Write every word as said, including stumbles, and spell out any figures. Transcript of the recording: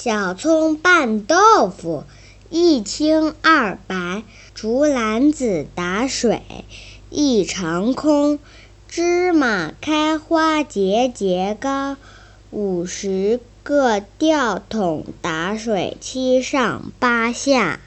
小葱拌豆腐，一清二白，竹篮子打水一场空，芝麻开花节节高，五十个吊桶打水七上八下。